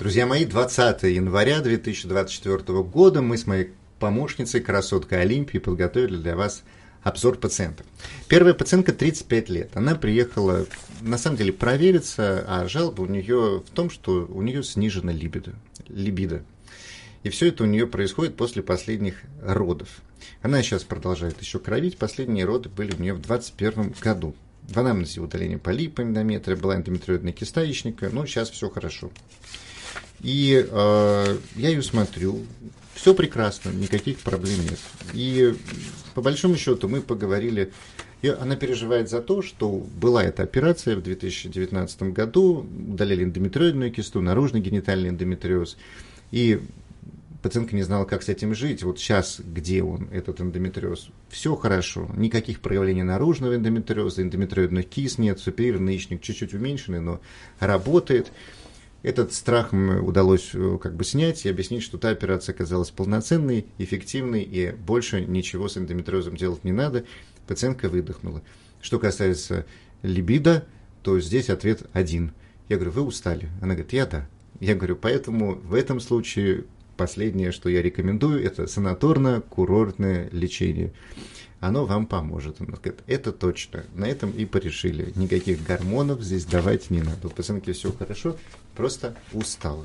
Друзья мои, 20 января 2024 года мы с моей помощницей, красоткой Олимпии, подготовили для вас обзор пациентов. Первая пациентка 35 лет. Она приехала, на самом деле, провериться, а жалоба у нее в том, что у нее снижена либидо. И все это у нее происходит после последних родов. Она сейчас продолжает еще кровить. Последние роды были у нее в 2021 году. В анамнезе удаление полипа, эндометрия, была эндометриоидная киста яичника. Но сейчас все хорошо. И я ее смотрю. Все прекрасно, никаких проблем нет. И по большому счету мы поговорили. Она переживает за то, что была эта операция в 2019 году. Удаляли эндометриоидную кисту, наружный генитальный эндометриоз. И пациентка не знала, как с этим жить. Вот сейчас, где он, этот эндометриоз, все хорошо. Никаких проявлений наружного эндометриоза, эндометриоидных кист нет. Суперированный яичник чуть-чуть уменьшенный, но работает. Этот страх удалось как бы снять и объяснить, что та операция оказалась полноценной, эффективной, и больше ничего с эндометриозом делать не надо. Пациентка выдохнула. Что касается либидо, то здесь ответ один. Я говорю, вы устали? Она говорит, я да. Я говорю, поэтому в этом случае последнее, что я рекомендую, это санаторно-курортное лечение. Оно вам поможет. Она говорит, это точно. На этом и порешили. Никаких гормонов здесь давать не надо. У пациентки все хорошо, просто устала.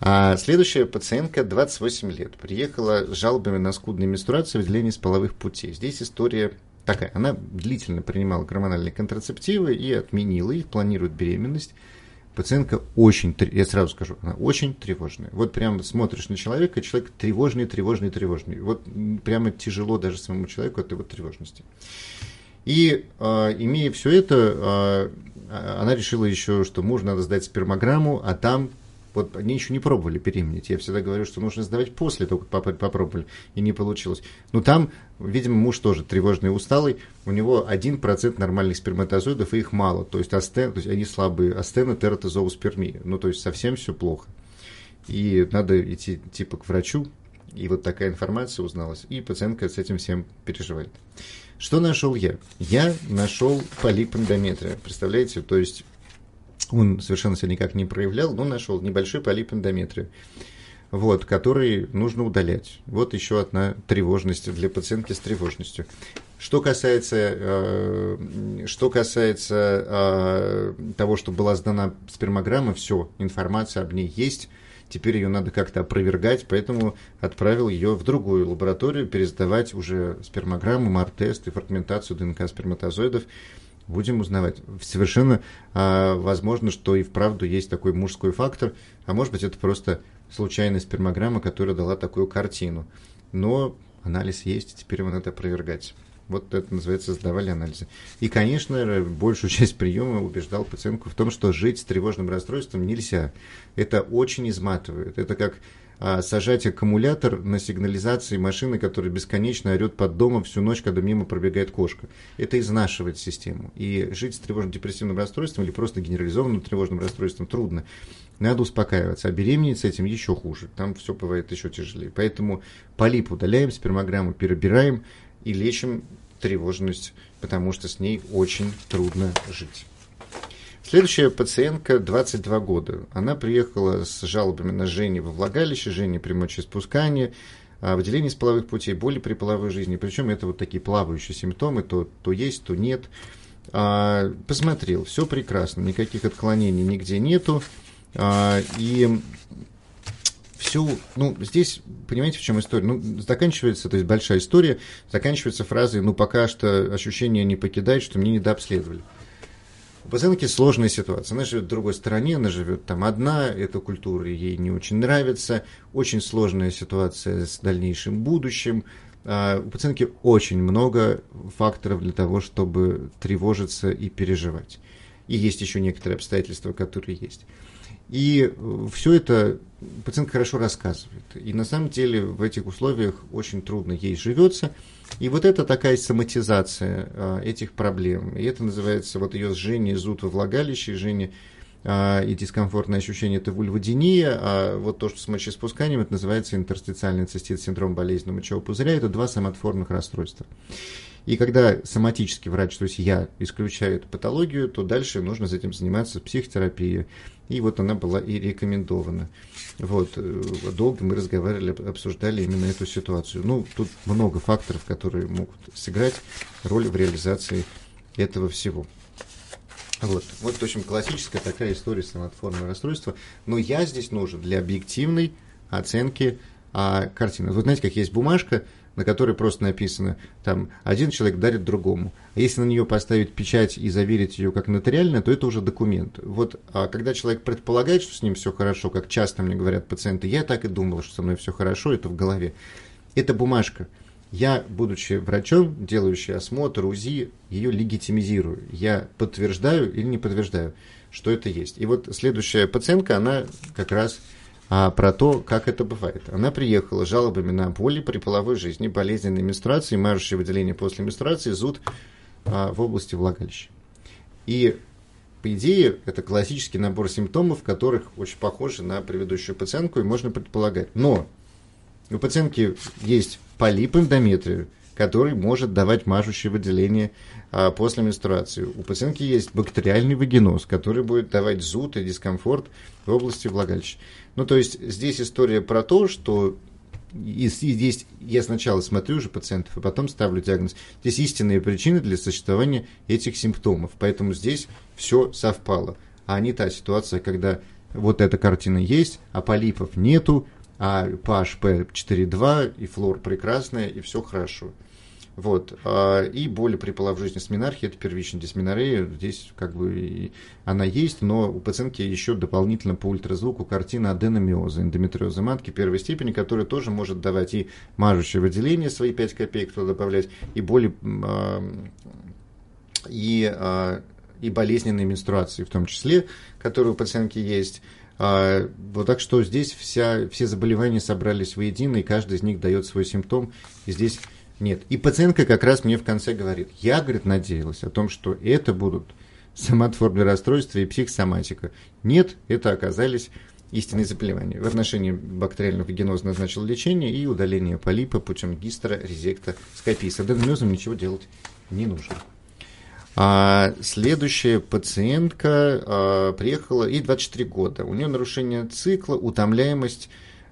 А следующая пациентка, 28 лет. Приехала с жалобами на скудные менструации, выделение с половых путей. Здесь история такая. Она длительно принимала гормональные контрацептивы и отменила их, планирует беременность. Пациентка очень, я сразу скажу, она очень тревожная. Вот прям смотришь на человека, человек тревожный. Вот прямо тяжело даже самому человеку от его тревожности. И имея все это, она решила еще, что мужу надо сдать спермограмму, а там вот они еще не пробовали беременеть. Я всегда говорю, что нужно сдавать после того, как попробовали, и не получилось. Но там, видимо, муж тоже тревожный и усталый. У него 1% нормальных сперматозоидов, и их мало. То есть, они слабые. Астена, тератозооспермия. Ну, то есть, совсем все плохо. И надо идти типа к врачу. И вот такая информация узналась. И пациентка с этим всем переживает. Что нашел я? Я нашел полип эндометрия. Представляете, то есть... Он совершенно себя никак не проявлял, но нашел небольшой полип эндометрия, вот, который нужно удалять. Вот еще одна тревожность для пациентки с тревожностью. Что касается того, что была сдана спермограмма, все, информация об ней есть. Теперь ее надо как-то опровергать, поэтому отправил ее в другую лабораторию, пересдавать уже спермограмму, МАР-тест и фрагментацию ДНК-сперматозоидов. Будем узнавать. Совершенно возможно, что и вправду есть такой мужской фактор, а может быть, это просто случайная спермограмма, которая дала такую картину. Но анализ есть, и теперь его надо опровергать. Вот это называется «сдавали анализы». И, конечно, большую часть приема убеждал пациентку в том, что жить с тревожным расстройством нельзя. Это очень изматывает. Это как сажать аккумулятор на сигнализации машины, которая бесконечно орет под домом всю ночь, когда мимо пробегает кошка. Это изнашивает систему. И жить с тревожно-депрессивным расстройством или просто генерализованным тревожным расстройством трудно. Надо успокаиваться. А беременеть с этим еще хуже. Там все бывает еще тяжелее. Поэтому полип удаляем, спермограмму перебираем и лечим тревожность, потому что с ней очень трудно жить. Следующая пациентка, 22 года. Она приехала с жалобами на жжение во влагалище, жжение при мочеиспускании, выделение с половых путей, боли при половой жизни. Причем это вот такие плавающие симптомы, то есть, то нет. Посмотрел, все прекрасно, никаких отклонений нигде нету. И все, ну, здесь, понимаете, в чем история? Ну, заканчивается, то есть большая история, заканчивается фразой, ну, пока что ощущение не покидает, что мне недообследовали. У пациентки сложная ситуация. Она живет в другой стране, она живет там одна, эта культура ей не очень нравится, очень сложная ситуация с дальнейшим будущим. У пациентки очень много факторов для того, чтобы тревожиться и переживать. И есть еще некоторые обстоятельства, которые есть. И все это пациентка хорошо рассказывает. И на самом деле в этих условиях очень трудно ей живется. И вот это такая соматизация этих проблем. И это называется вот ее жжение, зуд во влагалище, жжение и дискомфортное ощущение – это вульводиния, а вот то, что с мочеиспусканием, это называется интерстициальный цистит, синдром болезни мочевого пузыря, это два соматформных расстройства. И когда соматический врач, то есть я, исключаю эту патологию, то дальше нужно этим заниматься психотерапией. И вот она была и рекомендована. Вот. Долго мы разговаривали, обсуждали именно эту ситуацию. Ну, тут много факторов, которые могут сыграть роль в реализации этого всего. Вот, вот, в общем, классическая такая история соматформного расстройства. Но я здесь нужен для объективной оценки картины. Вы знаете, как есть бумажка, на которой просто написано, там, один человек дарит другому. А если на нее поставить печать и заверить ее как нотариально, то это уже документ. Вот, а когда человек предполагает, что с ним все хорошо, как часто мне говорят пациенты, я так и думал, что со мной все хорошо, это в голове. Это бумажка. Я, будучи врачом, делающий осмотр, УЗИ, ее легитимизирую. Я подтверждаю или не подтверждаю, что это есть. И вот следующая пациентка, она как раз... про то, как это бывает. Она приехала с жалобами на боли при половой жизни, болезненной менструации, мажущие выделения после менструации, зуд в области влагалища. И, по идее, это классический набор симптомов, которых очень похожи на предыдущую пациентку, и можно предполагать. Но у пациентки есть полип эндометрия, который может давать мажущие выделения после менструации. У пациентки есть бактериальный вагиноз, который будет давать зуд и дискомфорт в области влагалища. Ну, то есть, здесь история про то, что здесь я сначала смотрю уже пациентов, а потом ставлю диагноз. Здесь истинные причины для существования этих симптомов, поэтому здесь все совпало. А не та ситуация, когда вот эта картина есть, а полипов нету, а PHP 4.2, и флор прекрасная, и все хорошо. Вот. И боли при половой жизни с менархе, это первичная дисменорея, здесь как бы она есть, но у пациентки еще дополнительно по ультразвуку картина аденомиоза, эндометриоза матки первой степени, которая тоже может давать и мажущее выделение, свои 5 копеек туда добавлять, и боли, и болезненные менструации в том числе, которые у пациентки есть. Вот так что здесь все заболевания собрались воедино, и каждый из них дает свой симптом, и здесь нет. И пациентка как раз мне в конце говорит, я, говорит, надеялась о том, что это будут соматформные расстройства и психосоматика. Нет, это оказались истинные заболевания. В отношении бактериального вагиноза назначил лечение и удаление полипа путем гистерорезектоскопии. С аденомиозом ничего делать не нужно. Следующая пациентка приехала, ей 24 года. У нее нарушение цикла, утомляемость,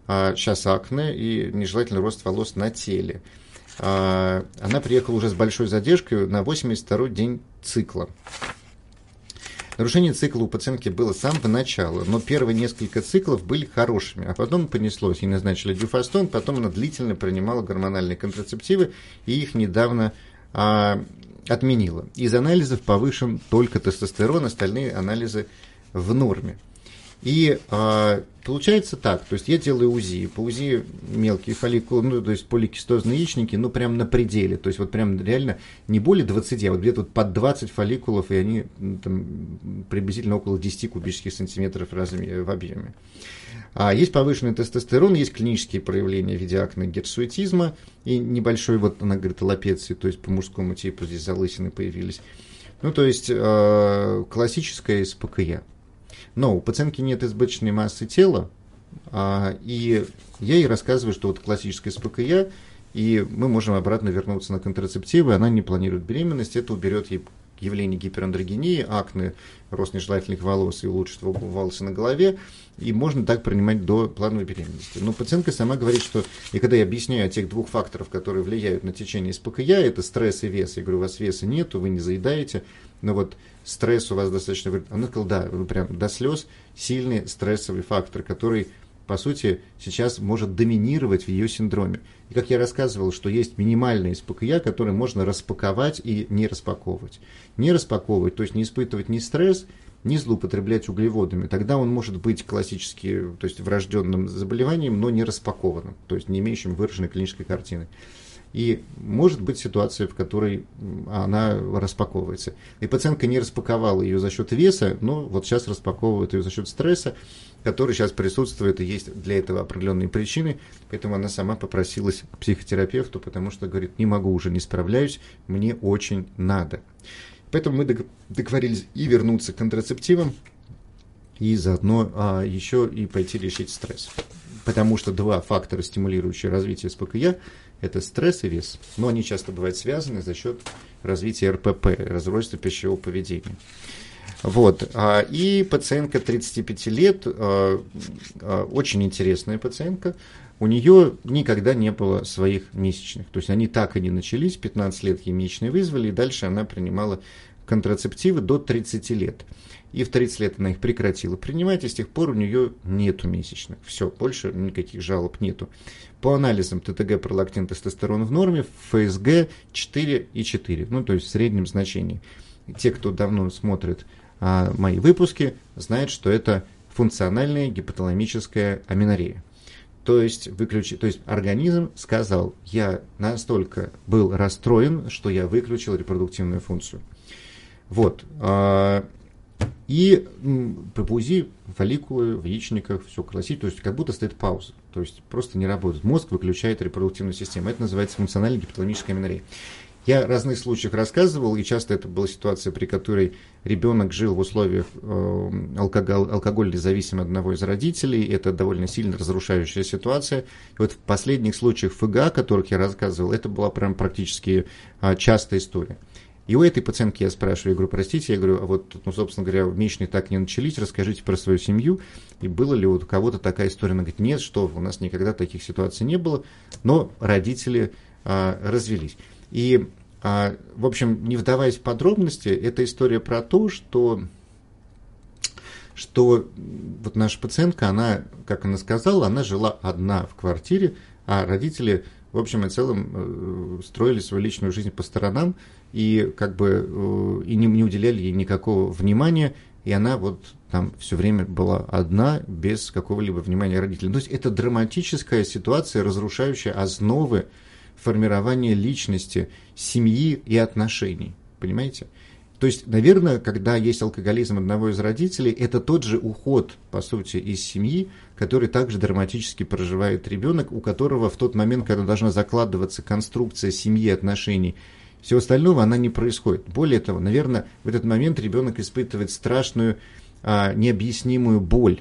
сейчас акне и нежелательный рост волос на теле. Она приехала уже с большой задержкой на 82-й день цикла. Нарушение цикла у пациентки было с самого начала, но первые несколько циклов были хорошими, а потом понеслось. Ей назначили дюфастон, потом она длительно принимала гормональные контрацептивы, и их недавно отменила. Из анализов повышен только тестостерон, остальные анализы в норме. И получается так, то есть я делаю УЗИ, по УЗИ мелкие фолликулы, ну, то есть поликистозные яичники, ну, прям на пределе, то есть вот прям реально не более 20, а вот где-то вот под 20 фолликулов, и они там приблизительно около 10 кубических сантиметров в объеме. Есть повышенный тестостерон, есть клинические проявления в виде акне, гирсутизма и небольшой, вот она говорит, лапеции, то есть по мужскому типу здесь залысины появились. Ну, то есть классическая СПКЯ. Но у пациентки нет избыточной массы тела, и я ей рассказываю, что вот классическая СПКЯ, и мы можем обратно вернуться на контрацептивы, она не планирует беременность, это уберет ей явление гиперандрогении, акне, рост нежелательных волос и улучшит волосы на голове, и можно так принимать до плановой беременности. Но пациентка сама говорит, что, и когда я объясняю о тех двух факторах, которые влияют на течение СПКЯ, это стресс и вес, я говорю, у вас веса нету, вы не заедаете, но вот стресс у вас достаточно... Она сказала, да, прям до слез сильный стрессовый фактор, который, по сути, сейчас может доминировать в ее синдроме. И как я рассказывал, что есть минимальные СПКЯ, которые можно распаковать и не распаковывать. Не распаковывать, то есть не испытывать ни стресс, ни злоупотреблять углеводами. Тогда он может быть классически, то есть врожденным заболеванием, но не распакованным, то есть не имеющим выраженной клинической картины. И может быть ситуация, в которой она распаковывается. И пациентка не распаковала ее за счет веса, но вот сейчас распаковывают ее за счет стресса, который сейчас присутствует, и есть для этого определенные причины. Поэтому она сама попросилась к психотерапевту, потому что говорит, не могу уже, не справляюсь, мне очень надо. Поэтому мы договорились и вернуться к контрацептивам, и заодно еще и пойти лечить стресс. Потому что два фактора, стимулирующие развитие СПКЯ, это стресс и вес. Но они часто бывают связаны за счет развития РПП, расстройства пищевого поведения. Вот. И пациентка 35 лет, очень интересная пациентка. У нее никогда не было своих месячных. То есть они так и не начались, 15 лет ей месячные вызвали, и дальше она принимала контрацептивы до 30 лет. И в 30 лет она их прекратила принимать, и с тех пор у нее нету месячных. Все, больше никаких жалоб нету. По анализам ТТГ, пролактин, тестостерон в норме, ФСГ 4 и 4, ну то есть в среднем значении. Те, кто давно смотрит мои выпуски, знают, что это функциональная гипоталамическая аменорея. То есть организм сказал, я настолько был расстроен, что я выключил репродуктивную функцию. Вот. И по УЗИ, фолликулы в яичниках, все классически, то есть как будто стоит пауза, то есть просто не работает. Мозг выключает репродуктивную систему. Это называется функциональная гипоталамическая аменорея. Я в разных случаях рассказывал, и часто это была ситуация, при которой ребенок жил в условиях алкоголь зависим от одного из родителей. Это довольно сильно разрушающая ситуация. И вот в последних случаях ФГА, о которых я рассказывал, это была прям практически частая история. И у этой пациентки я спрашиваю, я говорю, простите, я говорю, а вот, собственно говоря, месячные так не начались, расскажите про свою семью, и было ли вот у кого-то такая история? Она говорит, нет, что у нас никогда таких ситуаций не было, но родители развелись. И, в общем, не вдаваясь в подробности, эта история про то, что вот наша пациентка, она, как она сказала, она жила одна в квартире, а родители, в общем и целом, строили свою личную жизнь по сторонам и как бы и не уделяли ей никакого внимания, и она вот там все время была одна, без какого-либо внимания родителей. То есть это драматическая ситуация, разрушающая основы формирование личности, семьи и отношений, понимаете? То есть, наверное, когда есть алкоголизм одного из родителей, это тот же уход, по сути, из семьи, который также драматически проживает ребенок, у которого в тот момент, когда должна закладываться конструкция семьи, отношений, всего остального, она не происходит. Более того, наверное, в этот момент ребенок испытывает страшную, необъяснимую боль.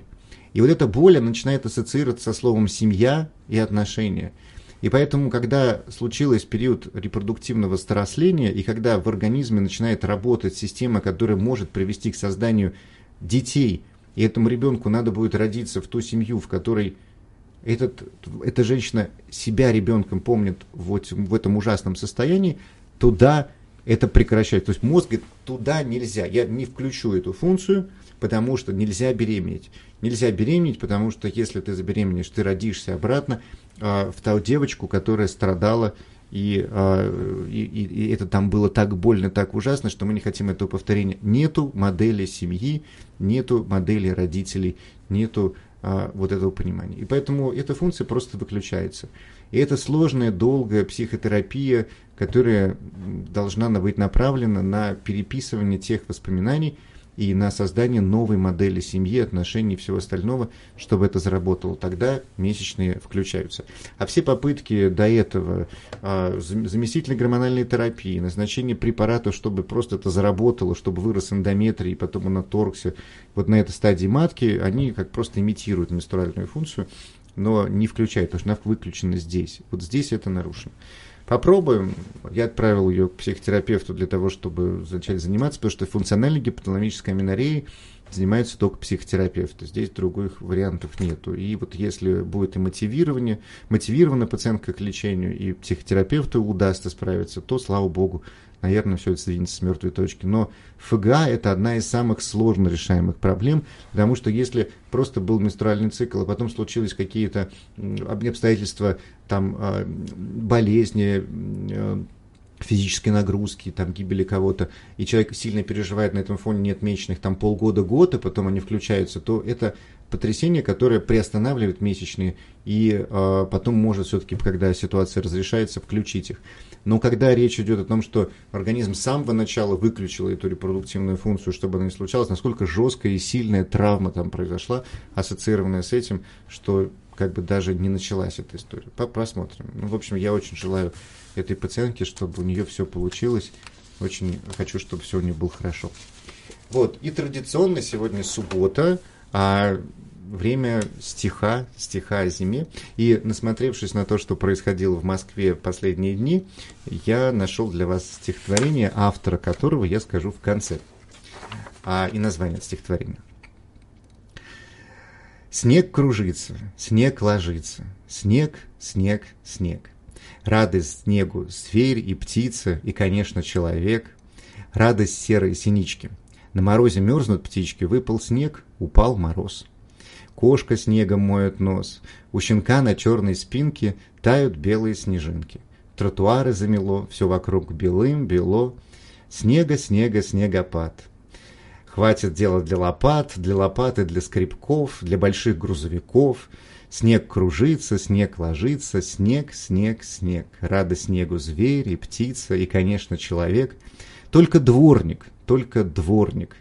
И вот эта боль начинает ассоциироваться со словом «семья» и «отношения». И поэтому, когда случился период репродуктивного старосления, и когда в организме начинает работать система, которая может привести к созданию детей, и этому ребенку надо будет родиться в ту семью, в которой эта женщина себя ребенком помнит вот в этом ужасном состоянии, туда это прекращается. То есть мозг говорит, туда нельзя, я не включу эту функцию, потому что нельзя беременеть. Нельзя беременеть, потому что если ты забеременеешь, ты родишься обратно в ту девочку, которая страдала, и это там было так больно, так ужасно, что мы не хотим этого повторения. Нету модели семьи, нету модели родителей, нету вот этого понимания. И поэтому эта функция просто выключается. И это сложная, долгая психотерапия, которая должна быть направлена на переписывание тех воспоминаний, и на создание новой модели семьи, отношений и всего остального, чтобы это заработало. Тогда месячные включаются. А все попытки до этого заместительной гормональной терапии, назначение препаратов, чтобы просто это заработало, чтобы вырос эндометрий, потом он отторгся, вот на этой стадии матки, они как просто имитируют менструальную функцию, но не включают, потому что она выключена здесь. Вот здесь это нарушено. Попробуем. Я отправил ее к психотерапевту для того, чтобы начать заниматься, потому что функциональной гипоталамической аменореей занимаются только психотерапевты. Здесь других вариантов нету. И вот если будет и мотивирована пациентка к лечению, и психотерапевту удастся справиться, то, слава богу, наверное, все это сдвинется с мертвой точки. Но ФГА – это одна из самых сложно решаемых проблем, потому что если просто был менструальный цикл, а потом случились какие-то обстоятельства, там, болезни, физической нагрузки, там, гибели кого-то, и человек сильно переживает на этом фоне, нет месячных там полгода-год, и потом они включаются, то это потрясение, которое приостанавливает месячные, и потом может все-таки, когда ситуация разрешается, включить их. Но когда речь идет о том, что организм с самого начала выключил эту репродуктивную функцию, чтобы она не случалась, насколько жесткая и сильная травма там произошла, ассоциированная с этим, что как бы даже не началась эта история. Посмотрим. Ну, в общем, я очень желаю этой пациентке, чтобы у нее все получилось. Очень хочу, чтобы все у нее было хорошо. Вот. И традиционно сегодня суббота. время стиха о зиме. И, насмотревшись на то, что происходило в Москве последние дни, я нашел для вас стихотворение, автора которого я скажу в конце, и название стихотворения. Снег кружится, снег ложится, снег, снег, снег. Радость снегу зверь и птица, и, конечно, человек. Радость серой синички. На морозе мерзнут птички, выпал снег, упал мороз. Кошка снегом моет нос, у щенка на черной спинке тают белые снежинки. Тротуары замело, все вокруг белым бело. Снега, снега, снегопад. Хватит дела для лопат, для лопаты, для скребков, для больших грузовиков. Снег кружится, снег ложится, снег, снег, снег. Рада снегу зверь и птица, и, конечно, человек. Только дворник,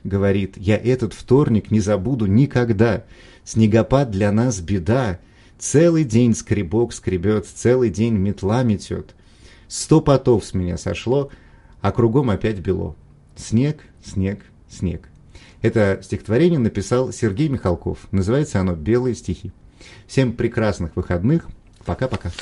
говорит, я этот вторник не забуду никогда. Снегопад для нас беда. Целый день скребок скребет, целый день метла метет. 100 потов с меня сошло, а кругом опять бело. Снег, снег, снег. Это стихотворение написал Сергей Михалков. Называется оно «Белые стихи». Всем прекрасных выходных. Пока-пока.